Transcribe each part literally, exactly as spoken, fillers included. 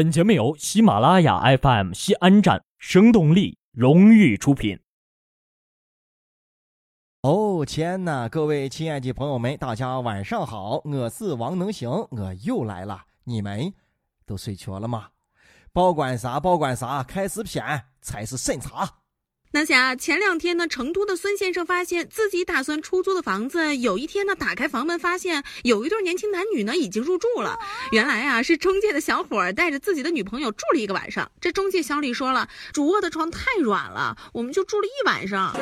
本节目由喜马拉雅 F M 西安站生动力荣誉出品。哦天哪，各位亲爱的朋友们，大家晚上好，我是王能行，我又来了。你们都睡着了吗？包管啥包管啥，开始片才是审查。那下前两天呢，成都的孙先生发现自己打算出租的房子，有一天呢，打开房门发现有一对年轻男女呢已经入住了。原来啊，是中介的小伙带着自己的女朋友住了一个晚上。这中介小李说了，主卧的床太软了，我们就住了一晚上。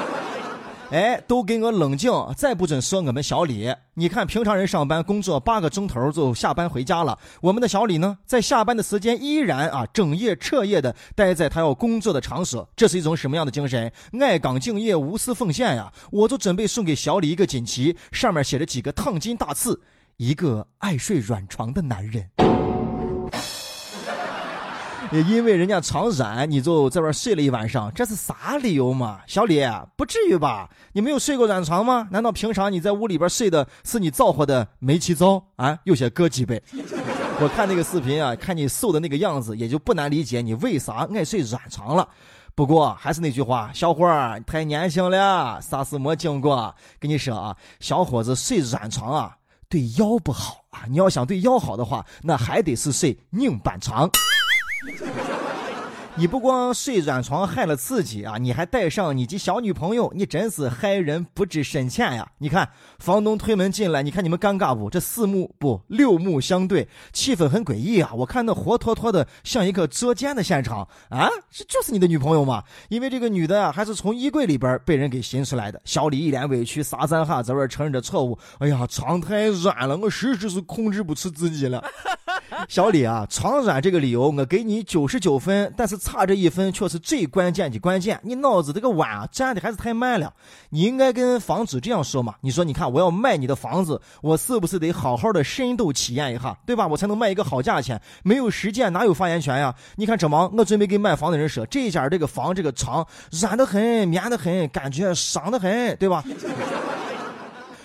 哎，都给我冷静，再不准说我们小李。你看平常人上班工作八个钟头就下班回家了，我们的小李呢，在下班的时间依然啊整夜彻夜的待在他要工作的场所，这是一种什么样的精神？爱岗敬业，无私奉献呀、啊！我就准备送给小李一个锦旗，上面写着几个烫金大字：一个爱睡软床的男人。也因为人家床软，你就在外睡了一晚上，这是啥理由嘛？小李，不至于吧？你没有睡过软床吗？难道平常你在屋里边睡的是你造化的煤气糟啊？又想割几倍？我看那个视频啊，看你瘦的那个样子，也就不难理解你为啥爱睡软床了。不过还是那句话，小伙儿太年轻了，啥事没经过。跟你说啊，小伙子睡软床啊，对腰不好啊。你要想对腰好的话，那还得是睡硬板床。你不光睡软床害了自己啊，你还带上你及小女朋友，你真是害人不知深浅呀！你看房东推门进来，你看你们尴尬不？这四目不六目相对，气氛很诡异啊！我看那活脱脱的像一个捉奸的现场啊！这就是你的女朋友吗？因为这个女的啊，还是从衣柜里边被人给寻出来的。小李一脸委屈，撒三哈在外承认着错误。哎呀，床太软了，我实在是控制不住自己了。小李啊，床软这个理由我给你九十九分，但是差这一分却是最关键的关键。你脑子这个碗啊，粘的还是太慢了。你应该跟房主这样说嘛，你说你看我要卖你的房子，我是不是得好好的深度体验一下，对吧？我才能卖一个好价钱。没有实践哪有发言权呀？你看这忙，我准备给卖房的人说，这一家这个房这个床软得很，绵得很，感觉爽得很，对吧？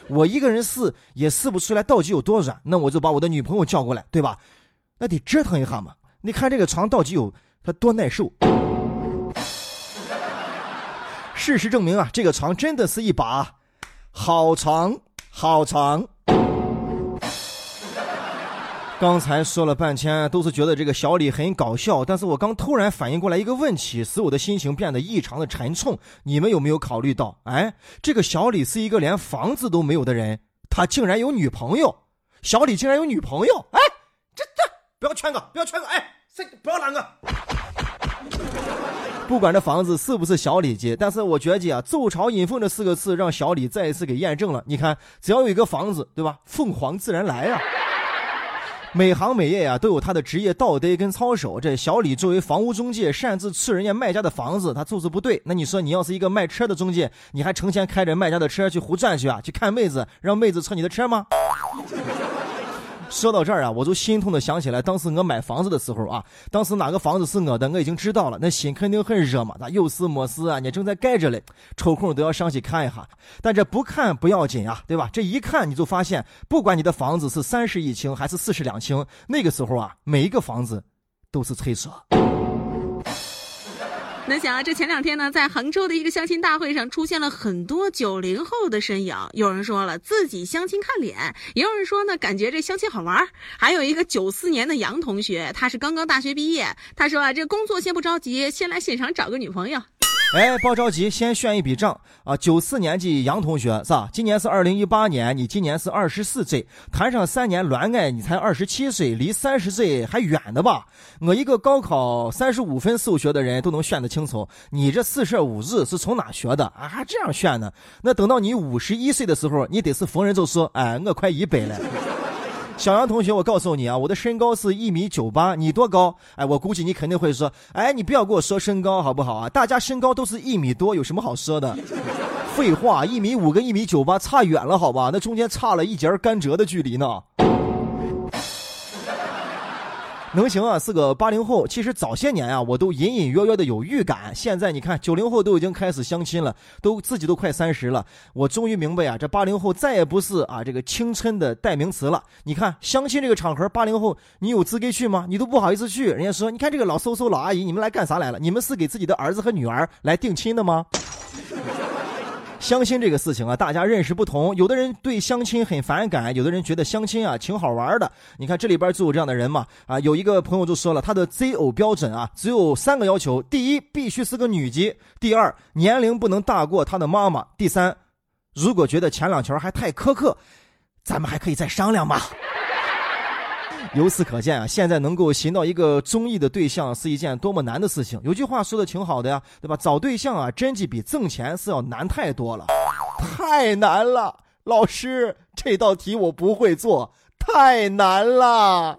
我一个人试也试不出来到底有多软，那我就把我的女朋友叫过来，对吧？那得折腾一下嘛。你看这个床到底有它多耐受。事实证明啊，这个床真的是一把好床，好床。刚才说了半天都是觉得这个小李很搞笑，但是我刚突然反应过来一个问题，使我的心情变得异常的沉重。你们有没有考虑到，哎，这个小李是一个连房子都没有的人，他竟然有女朋友。小李竟然有女朋友，哎，这这不要劝我，不要劝我，哎，这不要拦我。不管这房子是不是小李的，但是我觉得啊，奏朝引凤这四个字让小李再一次给验证了。你看，只要有一个房子，对吧？凤凰自然来啊。每行每业啊都有他的职业道德跟操守。这小李作为房屋中介，擅自吃人家卖家的房子，他就是不对。那你说你要是一个卖车的中介，你还成天开着卖家的车去胡转去啊，去看妹子，让妹子蹭你的车吗？说到这儿啊，我就心痛的想起来，当时我买房子的时候啊，当时哪个房子是我的，我已经知道了，那心肯定很热嘛，那有事没事啊，你正在盖着嘞，抽空都要上去看一下。但这不看不要紧啊，对吧？这一看你就发现，不管你的房子是三室一厅还是四室两厅，那个时候啊，每一个房子都是厕所。能想啊，这前两天呢，在杭州的一个相亲大会上出现了很多九零后的身影。有人说了自己相亲看脸，也有人说呢感觉这相亲好玩。还有一个九四年的杨同学，他是刚刚大学毕业，他说啊，这工作先不着急，先来现场找个女朋友。哎，包着急，先炫一笔账啊！九四年级杨同学是吧？今年是二零一八年，你今年是二十四岁，谈上三年恋爱，你才二十七岁，离三十岁还远的吧？我一个高考三十五分数学的人都能炫得清楚，你这四舍五入是从哪学的啊？还这样炫呢？那等到你五十一岁的时候，你得是逢人就说，哎，我快一百了。小杨同学，我告诉你啊，我的身高是一米九八，你多高？哎，我估计你肯定会说，哎，你不要跟我说身高好不好啊？大家身高都是一米多，有什么好说的？废话，一米五跟一米九八差远了，好吧？那中间差了一截甘蔗的距离呢。能行啊，四个八零后，其实早些年啊，我都隐隐约约的有预感。现在你看，九零后都已经开始相亲了，都自己都快三十了。我终于明白啊，这八零后再也不是啊这个青春的代名词了。你看相亲这个场合，八零后你有资格去吗？你都不好意思去。人家说，你看这个老嗖嗖老阿姨，你们来干啥来了？你们是给自己的儿子和女儿来定亲的吗？相亲这个事情啊，大家认识不同，有的人对相亲很反感，有的人觉得相亲啊挺好玩的。你看这里边就有这样的人嘛，啊，有一个朋友就说了，他的 择偶 标准啊只有三个要求：第一，必须是个女籍；第二，年龄不能大过他的妈妈；第三，如果觉得前两条还太苛刻，咱们还可以再商量嘛。由此可见啊，现在能够寻到一个中意的对象是一件多么难的事情。有句话说的挺好的呀，对吧？找对象啊，真的比挣钱是要难太多了，太难了。老师，这道题我不会做，太难了。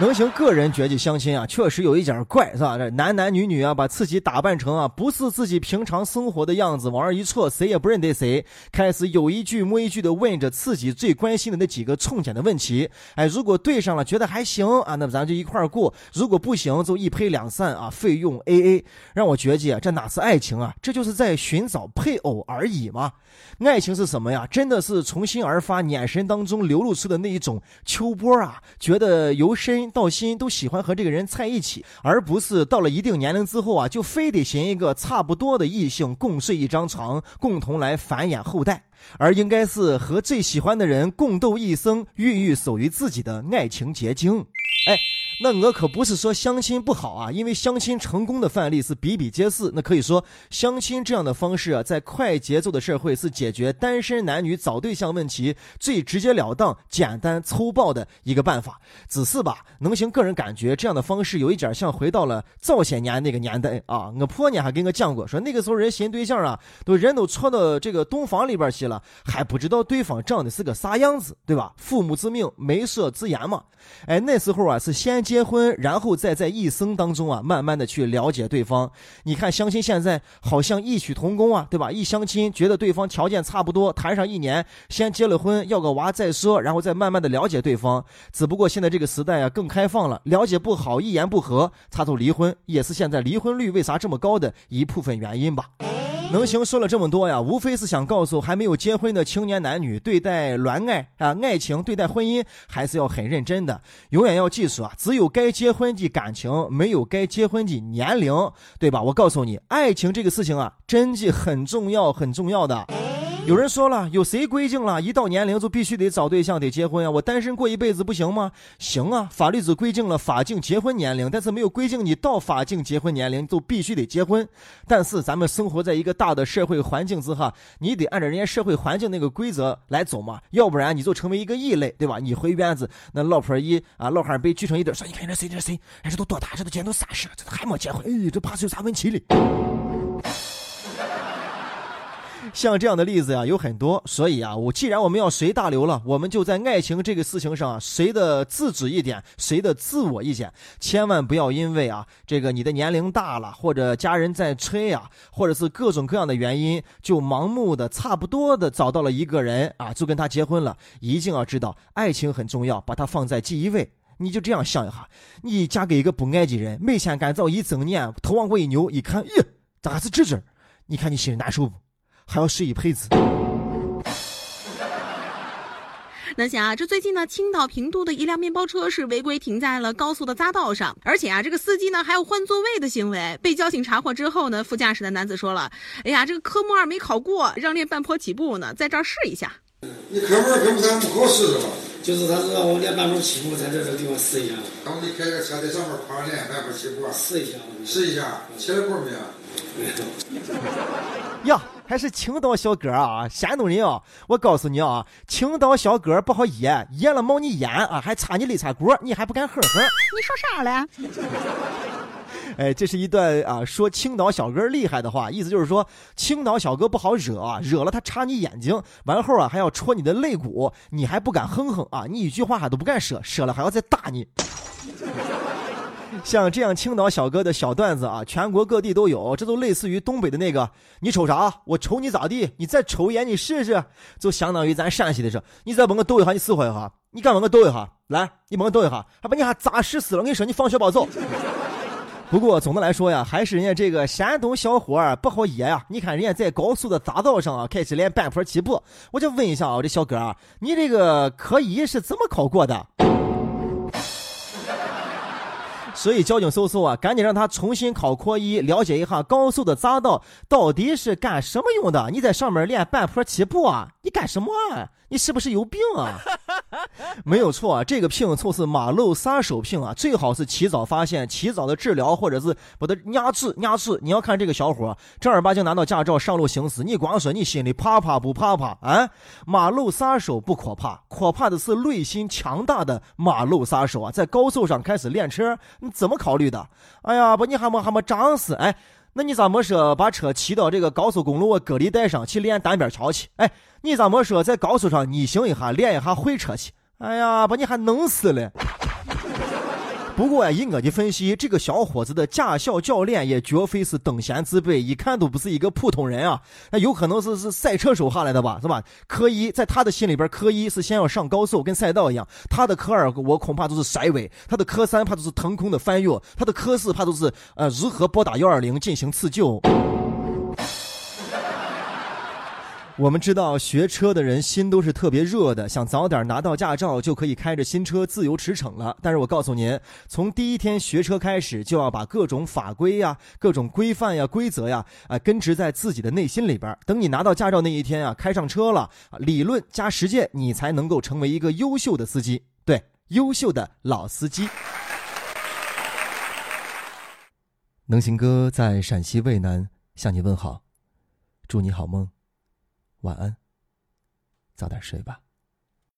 能行个人觉得相亲啊，确实有一点怪，是吧？这男男女女啊，把自己打扮成啊不是自己平常生活的样子，往那一坐，谁也不认得谁，开始有一句摸一句的问着自己最关心的那几个重点的问题。哎，如果对上了，觉得还行啊，那咱就一块儿过；如果不行，就一拍两散啊，费用 A A。让我觉得啊，这哪是爱情啊？这就是在寻找配偶而已嘛。爱情是什么呀？真的是从心而发，眼神当中流露出的那一种秋波啊，觉得由身到心都喜欢和这个人在一起，而不是到了一定年龄之后啊，就非得寻一个差不多的异性共睡一张床，共同来繁衍后代，而应该是和最喜欢的人共度一生，孕育属于自己的爱情结晶。哎，那我可不是说相亲不好啊，因为相亲成功的范例是比比皆是。那可以说相亲这样的方式啊，在快节奏的社会是解决单身男女找对象问题最直截了当、简单粗暴的一个办法。只是吧，能行个人感觉这样的方式有一点像回到了早些年那个年代啊。我婆娘还跟我讲过，说那个时候人寻对象啊，都人都戳到这个洞房里边去了，还不知道对方长得是个啥样子，对吧？父母之命，媒妁之言嘛。哎，那时候啊是先结婚，然后再在一生当中啊慢慢的去了解对方。你看相亲现在好像异曲同工啊，对吧？一相亲觉得对方条件差不多，谈上一年，先结了婚，要个娃再说，然后再慢慢的了解对方。只不过现在这个时代啊更开放了，了解不好，一言不合插头离婚，也是现在离婚率为啥这么高的一部分原因吧。能行说了这么多呀，无非是想告诉还没有结婚的青年男女，对待恋爱啊、爱情，对待婚姻还是要很认真的。永远要记住啊，只有该结婚的感情，没有该结婚的年龄，对吧？我告诉你，爱情这个事情啊，真的很重要，很重要的。有人说了，有谁规定了一到年龄就必须得找对象得结婚啊？我单身过一辈子不行吗？行啊，法律只规定了法定结婚年龄，但是没有规定你到法定结婚年龄就必须得结婚。但是咱们生活在一个大的社会环境之下，你得按照人家社会环境那个规则来走嘛，要不然你就成为一个异类，对吧？你回院子那老婆一啊老汉被聚成一堆，说你看这谁这谁，哎这都多大，这都今年都三十了，这还没结婚，哎这怕是有啥问题嘞。像这样的例子呀、啊、有很多，所以啊，我既然我们要随大流了，我们就在爱情这个事情上啊，谁的自主一点，谁的自我一点，千万不要因为啊这个你的年龄大了，或者家人在催啊，或者是各种各样的原因，就盲目的差不多的找到了一个人啊，就跟他结婚了。一定要知道爱情很重要，把它放在第一位。你就这样想一下，你嫁给一个不爱的人，每天干燥一整年，头往过一扭，一看咦，咋还是这这，你看你心里难受不？还要睡一辈子。能行啊，这最近呢，青岛平度的一辆面包车是违规停在了高速的匝道上，而且啊，这个司机呢还有换座位的行为。被交警查获之后呢，副驾驶的男子说了：“哎呀，这个科目二没考过，让练半坡起步呢，在这儿试一下。”你科目二、科目三不够试试吗？就是他让我练半坡起步，在这个地方试一下。然后你开个车在上面爬练半坡起步，试一下，试一下，起来过没有？呀。还是青岛小哥啊，山东人啊，我告诉你啊，青岛小哥不好演，演了冒你眼啊，还插你肋插骨，你还不敢呵呵？你说啥嘞？哎，这是一段啊，说青岛小哥厉害的话，意思就是说青岛小哥不好惹啊，惹了他插你眼睛，完后啊还要戳你的肋骨，你还不敢哼哼啊，你一句话还都不敢舍，舍了还要再打你。像这样青岛小哥的小段子啊，全国各地都有，这都类似于东北的那个你瞅啥我瞅你咋地，你再瞅一眼你试试，就相当于咱陕西的事，你再把我逗一下，你伺候一下，你敢把我逗一下，来，你帮我斗一下，还把你还砸湿死了，我跟你说，你放学别走。不过总的来说呀，还是人家这个山东小伙儿不好野呀、啊。你看人家在高速的匝道上啊，开始练半坡起步。我就问一下啊，这小哥啊，你这个科一是怎么考过的？所以交警搜搜啊，赶紧让他重新考科一，了解一下高速的匝道到底是干什么用的。你在上面练半坡起步啊，你干什么啊？你是不是有病啊？没有错啊，这个病就是马路杀手病啊，最好是起早发现，起早的治疗，或者是把它压制压制。你要看这个小伙正儿八经拿到驾照上路行驶，你光说你心里怕怕不怕怕啊？马路杀手不可怕，可怕的是内心强大的马路杀手啊，在高速上开始练车，你怎么考虑的？哎呀，把你还没还没长死哎，那你咋没说把车骑到这个高速公路隔离带上去练单边桥去？哎，你咋没说在高速上你行一下练一下会车去？哎呀，把你还弄死了！不过呀，以我的分析，这个小伙子的驾校教练也绝非是等闲之辈，一看都不是一个普通人啊。那有可能是是赛车手下来的吧，是吧？科一在他的心里边，科一是先要上高速，跟赛道一样；他的科二我恐怕都是甩尾，他的科三怕都是腾空的翻越，他的科四怕都是呃如何拨打幺二零进行自救。我们知道学车的人心都是特别热的，想早点拿到驾照就可以开着新车自由驰骋了。但是我告诉您，从第一天学车开始，就要把各种法规呀、各种规范呀、规则呀啊、呃、根植在自己的内心里边。等你拿到驾照那一天啊，开上车了，理论加实践，你才能够成为一个优秀的司机，对，优秀的老司机。能行哥在陕西渭南向你问好，祝你好梦。晚安，早点睡吧。